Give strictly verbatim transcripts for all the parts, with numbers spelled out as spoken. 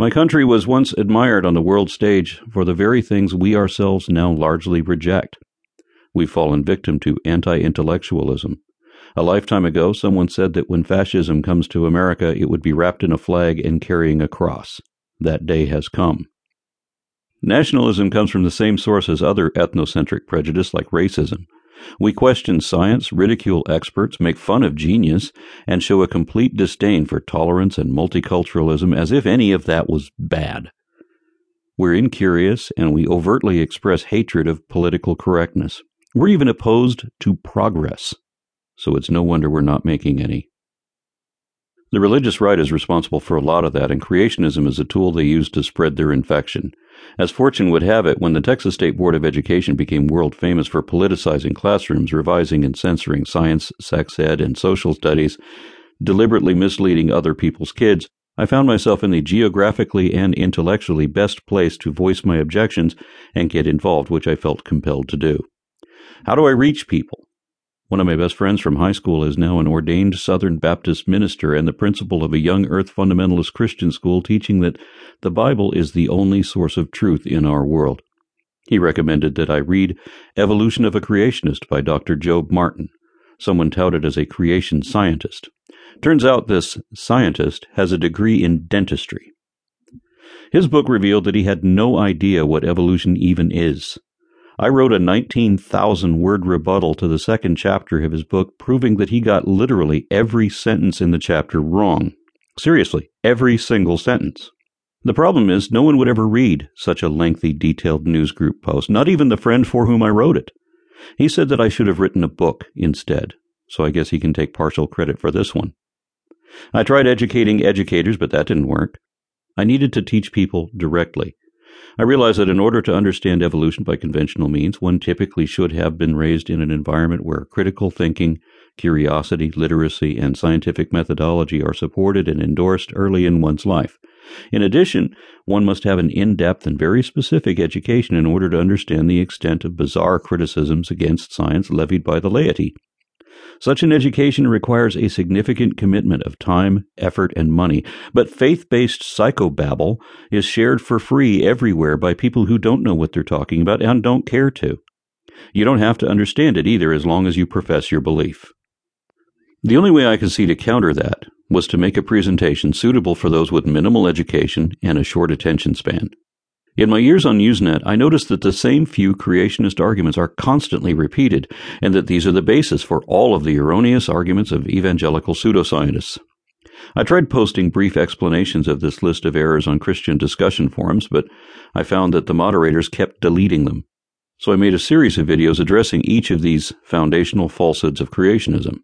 My country was once admired on the world stage for the very things we ourselves now largely reject. We've fallen victim to anti-intellectualism. A lifetime ago, someone said that when fascism comes to America, it would be wrapped in a flag and carrying a cross. That day has come. Nationalism comes from the same source as other ethnocentric prejudice like racism. We question science, ridicule experts, make fun of genius, and show a complete disdain for tolerance and multiculturalism as if any of that was bad. We're incurious, and we overtly express hatred of political correctness. We're even opposed to progress, so it's no wonder we're not making any. The religious right is responsible for a lot of that, and creationism is a tool they use to spread their infection. As fortune would have it, when the Texas State Board of Education became world famous for politicizing classrooms, revising and censoring science, sex ed, and social studies, deliberately misleading other people's kids, I found myself in the geographically and intellectually best place to voice my objections and get involved, which I felt compelled to do. How do I reach people? One of my best friends from high school is now an ordained Southern Baptist minister and the principal of a Young Earth Fundamentalist Christian school teaching that the Bible is the only source of truth in our world. He recommended that I read Evolution of a Creationist by Doctor Job Martin, someone touted as a creation scientist. Turns out this scientist has a degree in dentistry. His book revealed that he had no idea what evolution even is. I wrote a nineteen thousand word rebuttal to the second chapter of his book, proving that he got literally every sentence in the chapter wrong. Seriously, every single sentence. The problem is, no one would ever read such a lengthy, detailed newsgroup post, not even the friend for whom I wrote it. He said that I should have written a book instead, so I guess he can take partial credit for this one. I tried educating educators, but that didn't work. I needed to teach people directly. I realize that in order to understand evolution by conventional means, one typically should have been raised in an environment where critical thinking, curiosity, literacy, and scientific methodology are supported and endorsed early in one's life. In addition, one must have an in-depth and very specific education in order to understand the extent of bizarre criticisms against science levied by the laity. Such an education requires a significant commitment of time, effort, and money, but faith-based psychobabble is shared for free everywhere by people who don't know what they're talking about and don't care to. You don't have to understand it either as long as you profess your belief. The only way I could see to counter that was to make a presentation suitable for those with minimal education and a short attention span. In my years on Usenet, I noticed that the same few creationist arguments are constantly repeated, and that these are the basis for all of the erroneous arguments of evangelical pseudoscientists. I tried posting brief explanations of this list of errors on Christian discussion forums, but I found that the moderators kept deleting them. So I made a series of videos addressing each of these foundational falsehoods of creationism.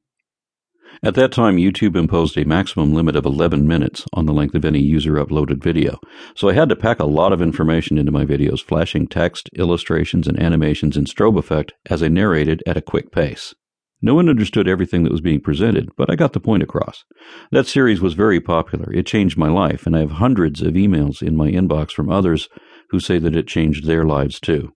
At that time, YouTube imposed a maximum limit of eleven minutes on the length of any user-uploaded video, so I had to pack a lot of information into my videos, flashing text, illustrations, and animations in strobe effect as I narrated at a quick pace. No one understood everything that was being presented, but I got the point across. That series was very popular. It changed my life, and I have hundreds of emails in my inbox from others who say that it changed their lives too.